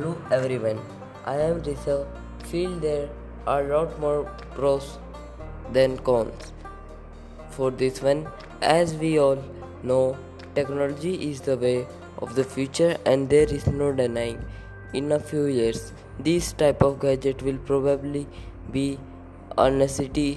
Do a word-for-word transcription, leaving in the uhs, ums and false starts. hello everyone, I am Rishabh. Feel there are a lot more pros than cons for this one. As we all know, technology is the way of the future and there is no denying in a few years this type of gadget will probably be a necessity